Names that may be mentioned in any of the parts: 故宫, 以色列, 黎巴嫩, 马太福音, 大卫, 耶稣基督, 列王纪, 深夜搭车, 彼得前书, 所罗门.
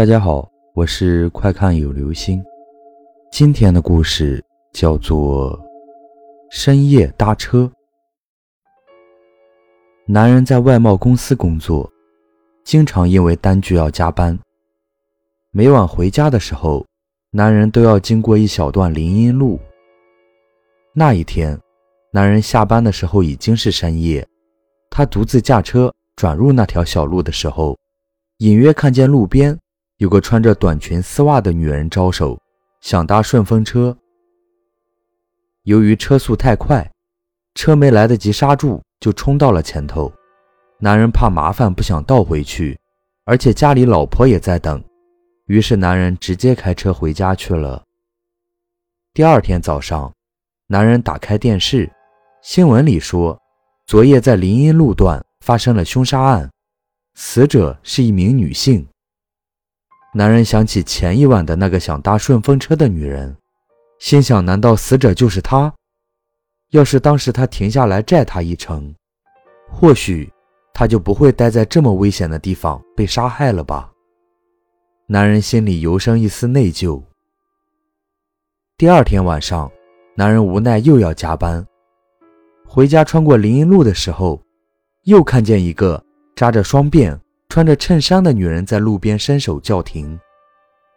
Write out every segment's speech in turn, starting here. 大家好，我是快看有流星。今天的故事叫做深夜搭车。男人在外贸公司工作，经常因为单据要加班。每晚回家的时候，男人都要经过一小段林荫路。那一天，男人下班的时候已经是深夜，他独自驾车转入那条小路的时候，隐约看见路边有个穿着短裙丝袜的女人招手，想搭顺风车。由于车速太快，车没来得及刹住就冲到了前头。男人怕麻烦不想倒回去，而且家里老婆也在等，于是男人直接开车回家去了。第二天早上，男人打开电视，新闻里说昨夜在林荫路段发生了凶杀案，死者是一名女性。男人想起前一晚的那个想搭顺风车的女人，心想难道死者就是她？要是当时他停下来载她一程，或许他就不会待在这么危险的地方被杀害了吧。男人心里油生一丝内疚。第二天晚上，男人无奈又要加班，回家穿过林荫路的时候，又看见一个扎着双辫穿着衬衫的女人在路边伸手叫停。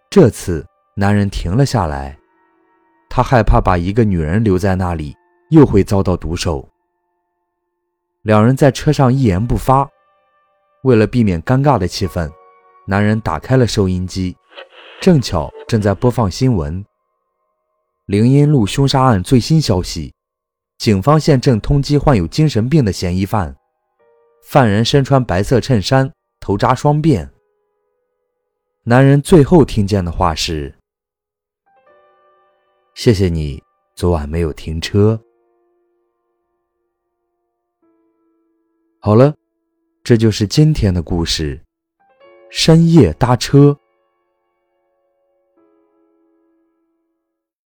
这次男人停了下来，他害怕把一个女人留在那里又会遭到毒手。两人在车上一言不发，为了避免尴尬的气氛，男人打开了收音机，正巧正在播放新闻，林荫路凶杀案最新消息，警方现正通缉患有精神病的嫌疑犯，犯人身穿白色衬衫，头扎双辫。男人最后听见的话是：谢谢你，昨晚没有停车。好了，这就是今天的故事，深夜搭车。